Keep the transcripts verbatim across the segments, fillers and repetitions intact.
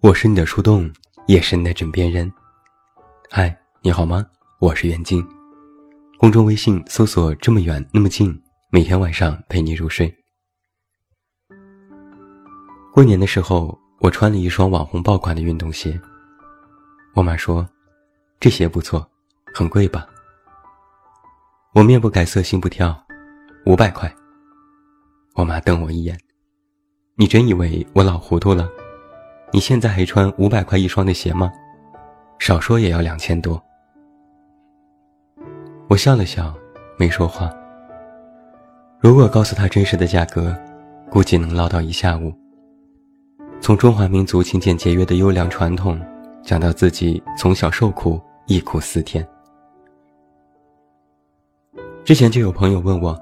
我是你的树洞，也是你的枕边人。嗨，你好吗？我是袁静。公众微信搜索这么远那么近，每天晚上陪你入睡。过年的时候，我穿了一双网红爆款的运动鞋。我妈说，这鞋不错，很贵吧？我面不改色心不跳，五百块。我妈瞪我一眼，你真以为我老糊涂了？你现在还穿五百块一双的鞋吗？少说也要两千多。我笑了笑，没说话。如果告诉他真实的价格，估计能唠叨一下午。从中华民族勤俭节约的优良传统，讲到自己从小受苦，忆苦思甜。之前就有朋友问我，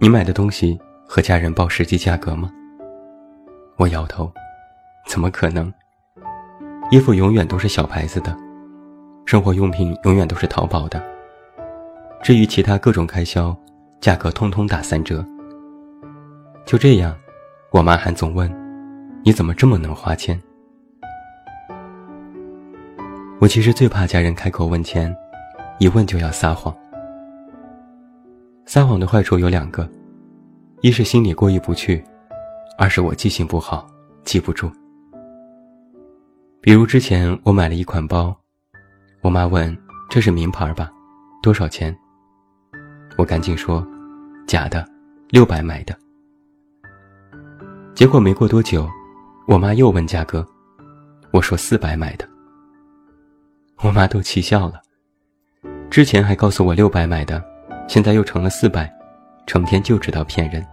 你买的东西和家人报实际价格吗？我摇头，怎么可能？衣服永远都是小牌子的，生活用品永远都是淘宝的，至于其他各种开销，价格通通打三折。就这样，我妈还总问，你怎么这么能花钱？我其实最怕家人开口问钱，一问就要撒谎。撒谎的坏处有两个，一是心里过意不去，二是我记性不好，记不住。比如之前我买了一款包，我妈问，这是名牌吧，多少钱？我赶紧说，假的，六百买的。结果没过多久，我妈又问价格，我说四百买的。我妈都气笑了，之前还告诉我六百买的，现在又成了四百，成天就知道骗人。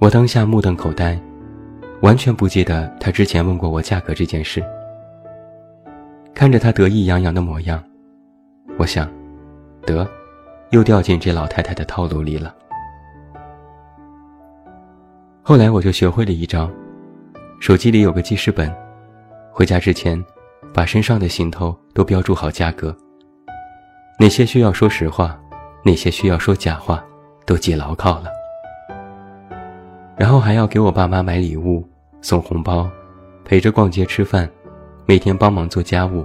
我当下目瞪口呆，完全不记得他之前问过我价格这件事。看着他得意洋洋的模样，我想，得，又掉进这老太太的套路里了。后来我就学会了一招，手机里有个记事本，回家之前，把身上的行头都标注好价格，哪些需要说实话，哪些需要说假话，都记牢靠了。然后还要给我爸妈买礼物，送红包，陪着逛街吃饭，每天帮忙做家务，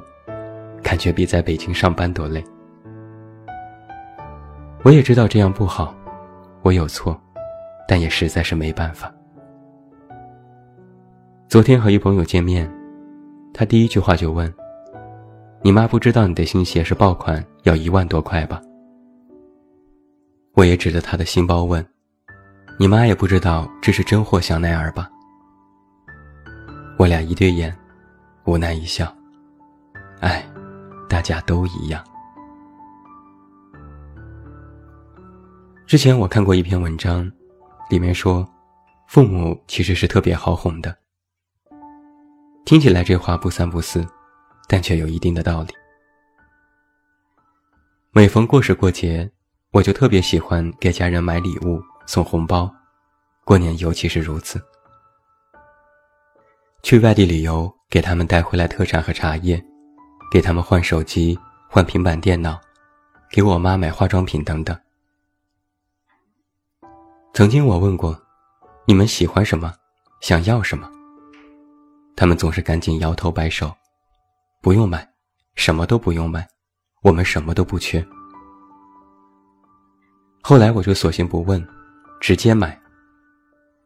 感觉比在北京上班多累。我也知道这样不好，我有错，但也实在是没办法。昨天和一朋友见面，他第一句话就问，你妈不知道你的新鞋是爆款，要一万多块吧？我也指着他的新包问，你妈也不知道这是真货香奈儿吧？我俩一对眼，无奈一笑，哎，大家都一样。之前我看过一篇文章，里面说，父母其实是特别好哄的。听起来这话不三不四，但却有一定的道理。每逢过时过节，我就特别喜欢给家人买礼物，送红包，过年尤其是如此。去外地旅游，给他们带回来特产和茶叶，给他们换手机，换平板电脑，给我妈买化妆品等等。曾经我问过，你们喜欢什么，想要什么？他们总是赶紧摇头摆手，不用买，什么都不用买，我们什么都不缺。后来我就索性不问，直接买。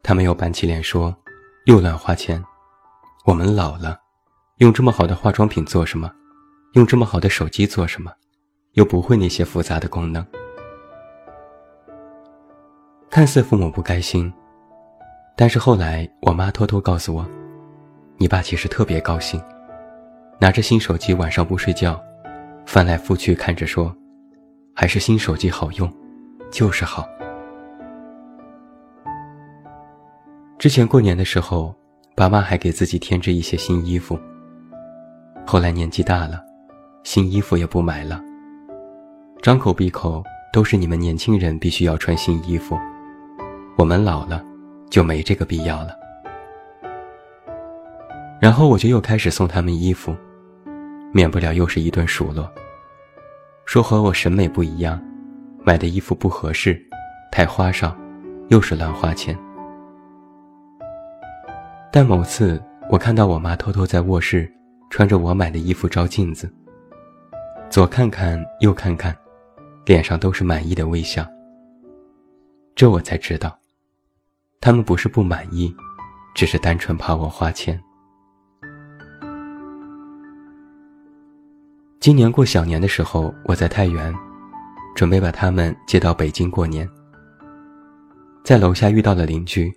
他们又板起脸说，又乱花钱，我们老了，用这么好的化妆品做什么？用这么好的手机做什么？又不会那些复杂的功能。看似父母不甘心，但是后来我妈偷偷告诉我，你爸其实特别高兴，拿着新手机晚上不睡觉，翻来覆去看着说，还是新手机好用，就是好。之前过年的时候，爸妈还给自己添置一些新衣服。后来年纪大了，新衣服也不买了，张口闭口都是你们年轻人必须要穿新衣服，我们老了就没这个必要了。然后我就又开始送他们衣服，免不了又是一顿数落，说和我审美不一样，买的衣服不合适，太花哨，又是乱花钱。但某次我看到我妈偷偷在卧室穿着我买的衣服照镜子，左看看右看看，脸上都是满意的微笑。这我才知道，他们不是不满意，只是单纯怕我花钱。今年过小年的时候，我在太原，准备把他们接到北京过年。在楼下遇到了邻居，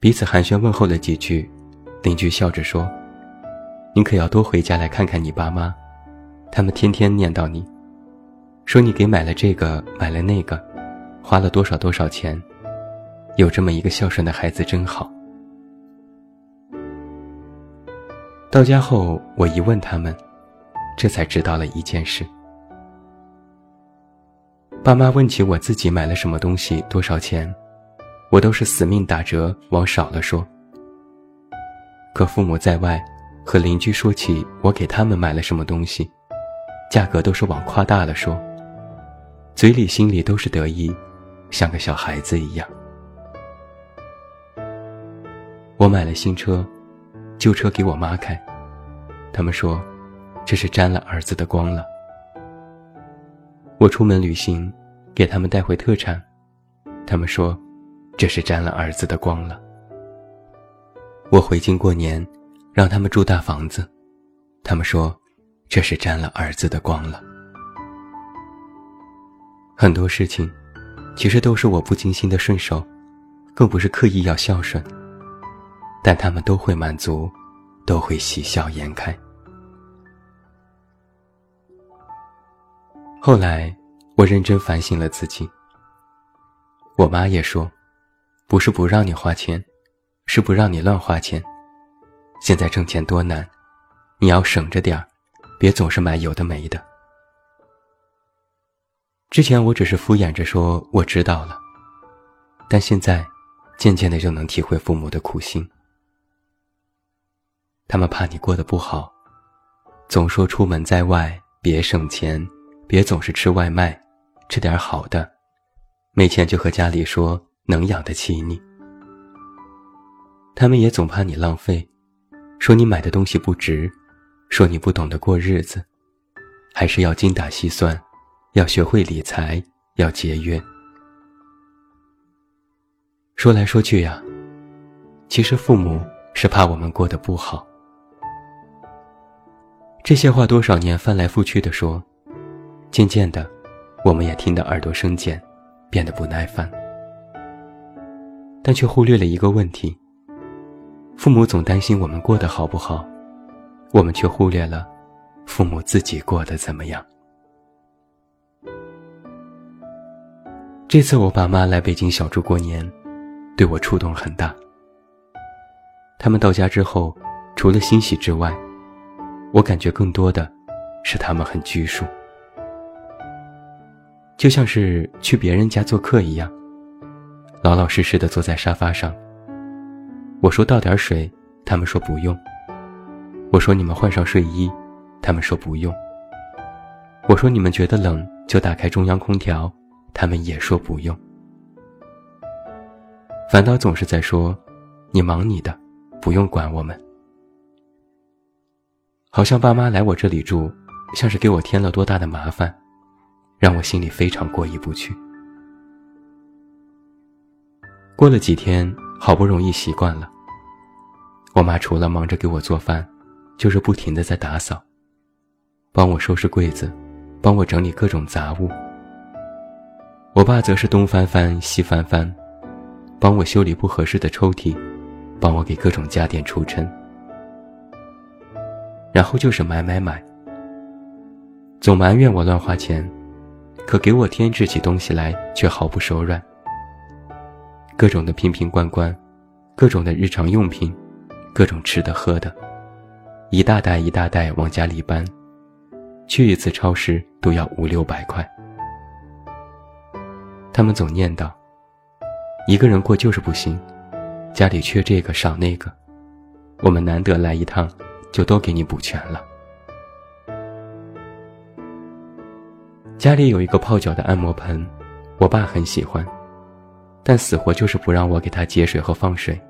彼此寒暄问候了几句，邻居笑着说：“你可要多回家来看看你爸妈，他们天天念叨你，说你给买了这个买了那个，花了多少多少钱，有这么一个孝顺的孩子真好。”到家后，我一问他们，这才知道了一件事。爸妈问起我自己买了什么东西多少钱，我都是死命打折往少了说。可父母在外和邻居说起我给他们买了什么东西，价格都是往夸大了说，嘴里心里都是得意，像个小孩子一样。我买了新车，旧车给我妈开，他们说这是沾了儿子的光了。我出门旅行，给他们带回特产，他们说这是沾了儿子的光了。我回京过年，让他们住大房子，他们说这是沾了儿子的光了。很多事情其实都是我不精心的顺手，更不是刻意要孝顺，但他们都会满足，都会喜笑颜开。后来我认真反省了自己，我妈也说，不是不让你花钱，是不让你乱花钱，现在挣钱多难，你要省着点儿，别总是买有的没的。之前我只是敷衍着说我知道了，但现在渐渐的就能体会父母的苦心。他们怕你过得不好，总说出门在外别省钱，别总是吃外卖，吃点好的，没钱就和家里说能养得起你。他们也总怕你浪费，说你买的东西不值，说你不懂得过日子，还是要精打细算，要学会理财，要节约。说来说去呀，其实父母是怕我们过得不好。这些话多少年翻来覆去的说，渐渐的，我们也听得耳朵生茧，变得不耐烦，但却忽略了一个问题：父母总担心我们过得好不好，我们却忽略了父母自己过得怎么样。这次我爸妈来北京小住过年，对我触动很大。他们到家之后，除了欣喜之外，我感觉更多的是他们很拘束，就像是去别人家做客一样，老老实实地坐在沙发上。我说倒点水，他们说不用；我说你们换上睡衣，他们说不用；我说你们觉得冷就打开中央空调，他们也说不用。反倒总是在说你忙你的，不用管我们。好像爸妈来我这里住，像是给我添了多大的麻烦，让我心里非常过意不去。过了几天，好不容易习惯了。我妈除了忙着给我做饭，就是不停地在打扫，帮我收拾柜子，帮我整理各种杂物。我爸则是东翻翻西翻翻，帮我修理不合适的抽屉，帮我给各种家电除尘。然后就是买买买，总埋怨我乱花钱，可给我添置起东西来却毫不手软。各种的瓶瓶罐罐，各种的日常用品，各种吃的喝的，一大袋一大袋往家里搬，去一次超市都要五六百块。他们总念叨，一个人过就是不行，家里缺这个少那个，我们难得来一趟，就都给你补全了。家里有一个泡脚的按摩盆，我爸很喜欢，但死活就是不让我给他接水和放水。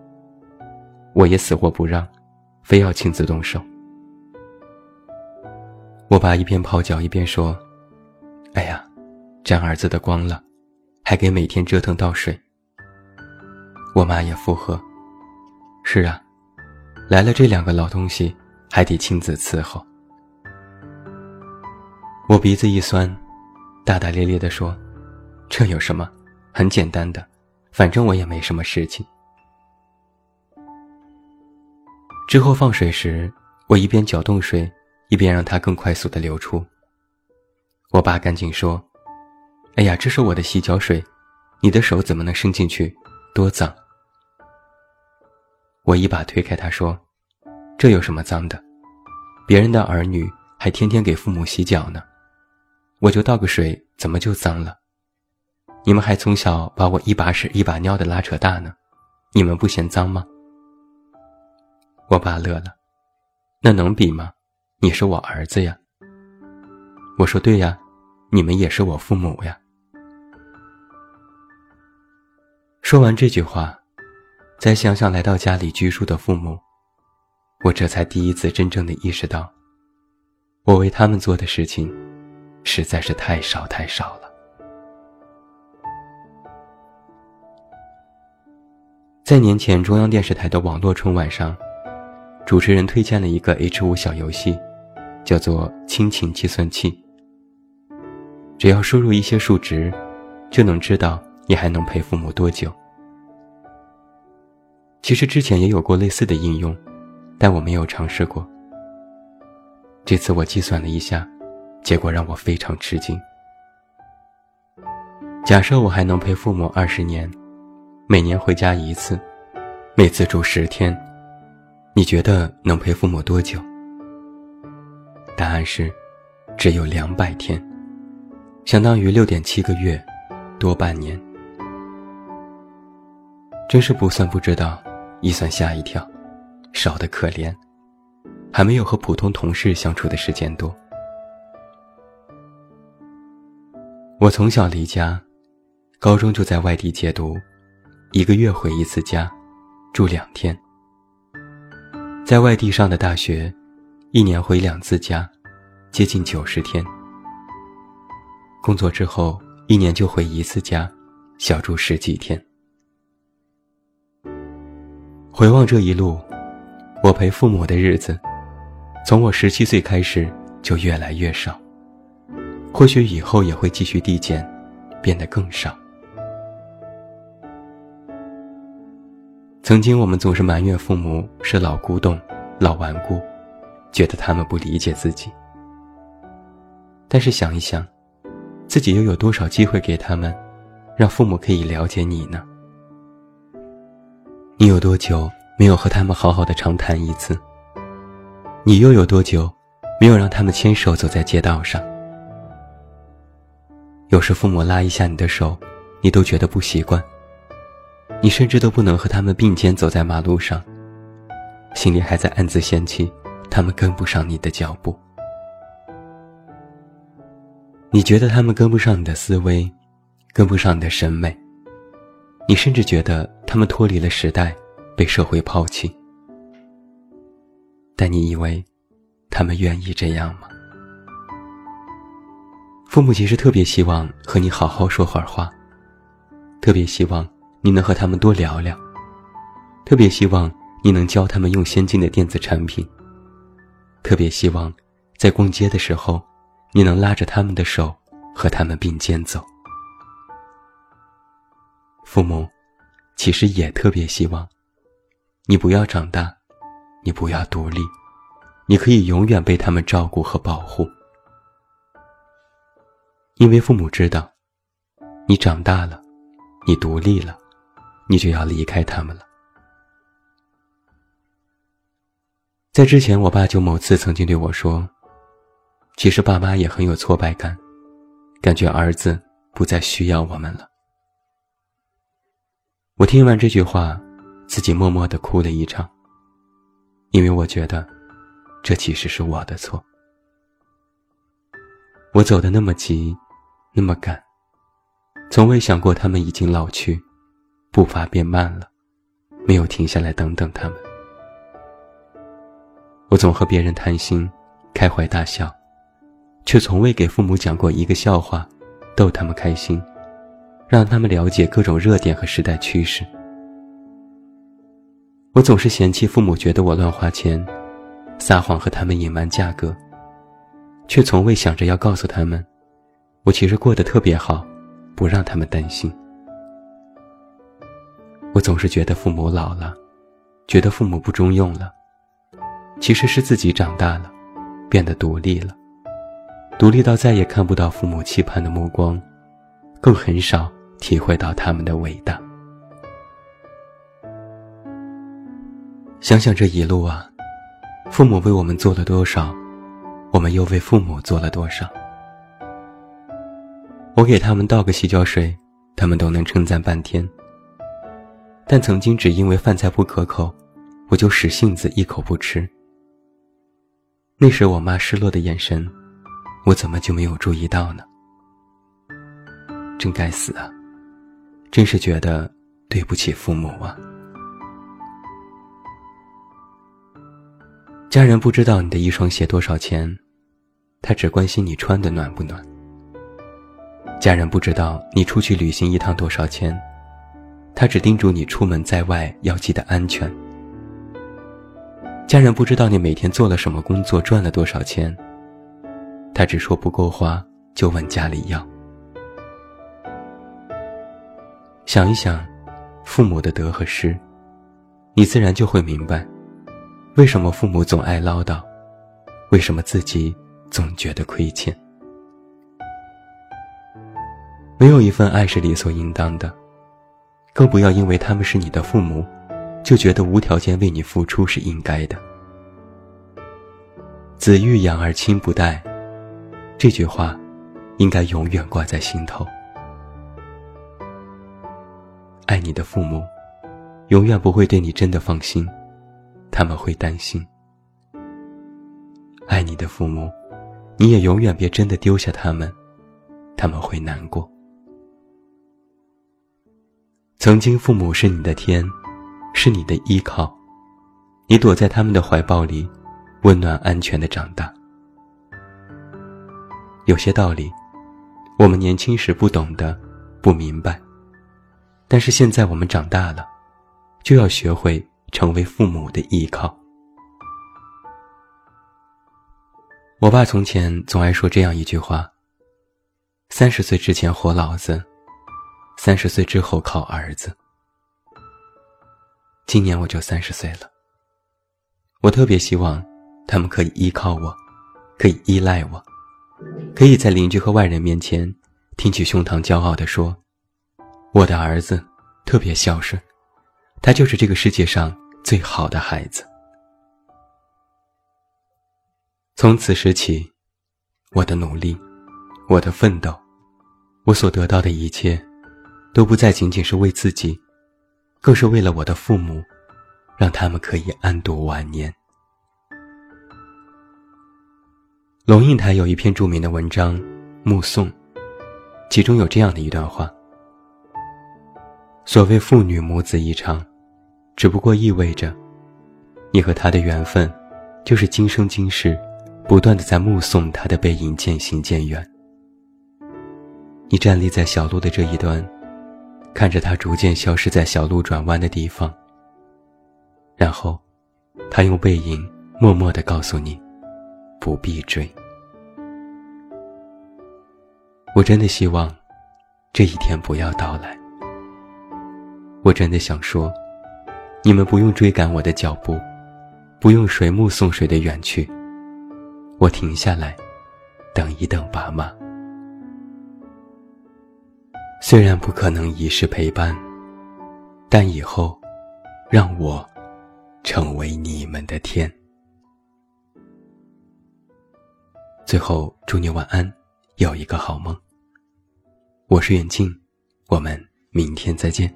我也死活不让，非要亲自动手。我爸一边泡脚一边说，哎呀，沾儿子的光了，还给每天折腾倒水。我妈也附和，是啊，来了这两个老东西还得亲自伺候。我鼻子一酸，大大咧咧地说，这有什么，很简单的，反正我也没什么事情。之后放水时，我一边搅动水，一边让它更快速地流出。我爸赶紧说，哎呀，这是我的洗脚水，你的手怎么能伸进去，多脏。我一把推开他说，这有什么脏的，别人的儿女还天天给父母洗脚呢，我就倒个水怎么就脏了，你们还从小把我一把屎一把尿的拉扯大呢，你们不嫌脏吗？我爸乐了，那能比吗，你是我儿子呀。我说对呀，你们也是我父母呀。说完这句话，再想想来到家里居住的父母，我这才第一次真正的意识到，我为他们做的事情实在是太少太少了。在年前中央电视台的网络春晚上，主持人推荐了一个 H 五 小游戏，叫做亲情计算器。只要输入一些数值，就能知道你还能陪父母多久。其实之前也有过类似的应用，但我没有尝试过。这次我计算了一下，结果让我非常吃惊。假设我还能陪父母二十年，每年回家一次，每次住十天，你觉得能陪父母多久？答案是只有两百天，相当于 六点七个月，多半年。真是不算不知道，一算吓一跳，少得可怜，还没有和普通同事相处的时间多。我从小离家，高中就在外地借读，一个月回一次家，住两天。在外地上的大学，一年回两次家，接近九十天。工作之后，一年就回一次家，小住十几天。回望这一路，我陪父母的日子，从我十七岁开始就越来越少，或许以后也会继续递减，变得更少。曾经我们总是埋怨父母是老古董、老顽固，觉得他们不理解自己。但是想一想，自己又有多少机会给他们，让父母可以了解你呢？你有多久没有和他们好好的长谈一次？你又有多久没有让他们牵手走在街道上？有时父母拉一下你的手，你都觉得不习惯。你甚至都不能和他们并肩走在马路上，心里还在暗自嫌弃他们跟不上你的脚步。你觉得他们跟不上你的思维，跟不上你的审美，你甚至觉得他们脱离了时代，被社会抛弃。但你以为他们愿意这样吗？父母其实特别希望和你好好说会儿话，特别希望你能和他们多聊聊，特别希望你能教他们用先进的电子产品，特别希望在逛街的时候，你能拉着他们的手，和他们并肩走。父母其实也特别希望你不要长大，你不要独立，你可以永远被他们照顾和保护。因为父母知道，你长大了，你独立了，你就要离开他们了。在之前，我爸就某次曾经对我说，其实爸妈也很有挫败感，感觉儿子不再需要我们了。我听完这句话，自己默默地哭了一场，因为我觉得这其实是我的错。我走得那么急，那么赶，从未想过他们已经老去，步伐变慢了，没有停下来等等他们。我总和别人谈心，开怀大笑，却从未给父母讲过一个笑话，逗他们开心，让他们了解各种热点和时代趋势。我总是嫌弃父母觉得我乱花钱，撒谎和他们隐瞒价格，却从未想着要告诉他们，我其实过得特别好，不让他们担心。我总是觉得父母老了，觉得父母不中用了，其实是自己长大了，变得独立了，独立到再也看不到父母期盼的目光，更很少体会到他们的伟大。想想这一路啊，父母为我们做了多少，我们又为父母做了多少。我给他们倒个洗脚水，他们都能称赞半天，但曾经只因为饭菜不可口，我就使性子一口不吃。那时我妈失落的眼神，我怎么就没有注意到呢？真该死啊，真是觉得对不起父母啊。家人不知道你的一双鞋多少钱，他只关心你穿的暖不暖。家人不知道你出去旅行一趟多少钱，他只叮嘱你出门在外要记得安全。家人不知道你每天做了什么工作，赚了多少钱，他只说不够花，就问家里要。想一想父母的得和失，你自然就会明白，为什么父母总爱唠叨，为什么自己总觉得亏欠。没有一份爱是理所应当的，更不要因为他们是你的父母，就觉得无条件为你付出是应该的。子欲养而亲不待，这句话应该永远挂在心头。爱你的父母永远不会对你真的放心，他们会担心。爱你的父母，你也永远别真的丢下他们，他们会难过。曾经父母是你的天，是你的依靠，你躲在他们的怀抱里，温暖安全地长大。有些道理，我们年轻时不懂得，不明白，但是现在我们长大了，就要学会成为父母的依靠。我爸从前总爱说这样一句话：三十岁之前活老子，三十岁之后靠儿子。今年我就三十岁了，我特别希望他们可以依靠我，可以依赖我，可以在邻居和外人面前挺起胸膛骄傲地说，我的儿子特别孝顺，他就是这个世界上最好的孩子。从此时起，我的努力，我的奋斗，我所得到的一切，都不再仅仅是为自己，更是为了我的父母，让他们可以安度晚年。龙应台有一篇著名的文章《目送》，其中有这样的一段话：所谓父女母子一场，只不过意味着你和他的缘分就是今生今世不断地在目送他的背影渐行渐远。你站立在小路的这一端，看着他逐渐消失在小路转弯的地方，然后他用背影默默地告诉你不必追。我真的希望这一天不要到来，我真的想说，你们不用追赶我的脚步，不用水目送水的远去，我停下来等一等爸妈。虽然不可能一世陪伴，但以后让我成为你们的天。最后祝你晚安，有一个好梦。我是远近，我们明天再见。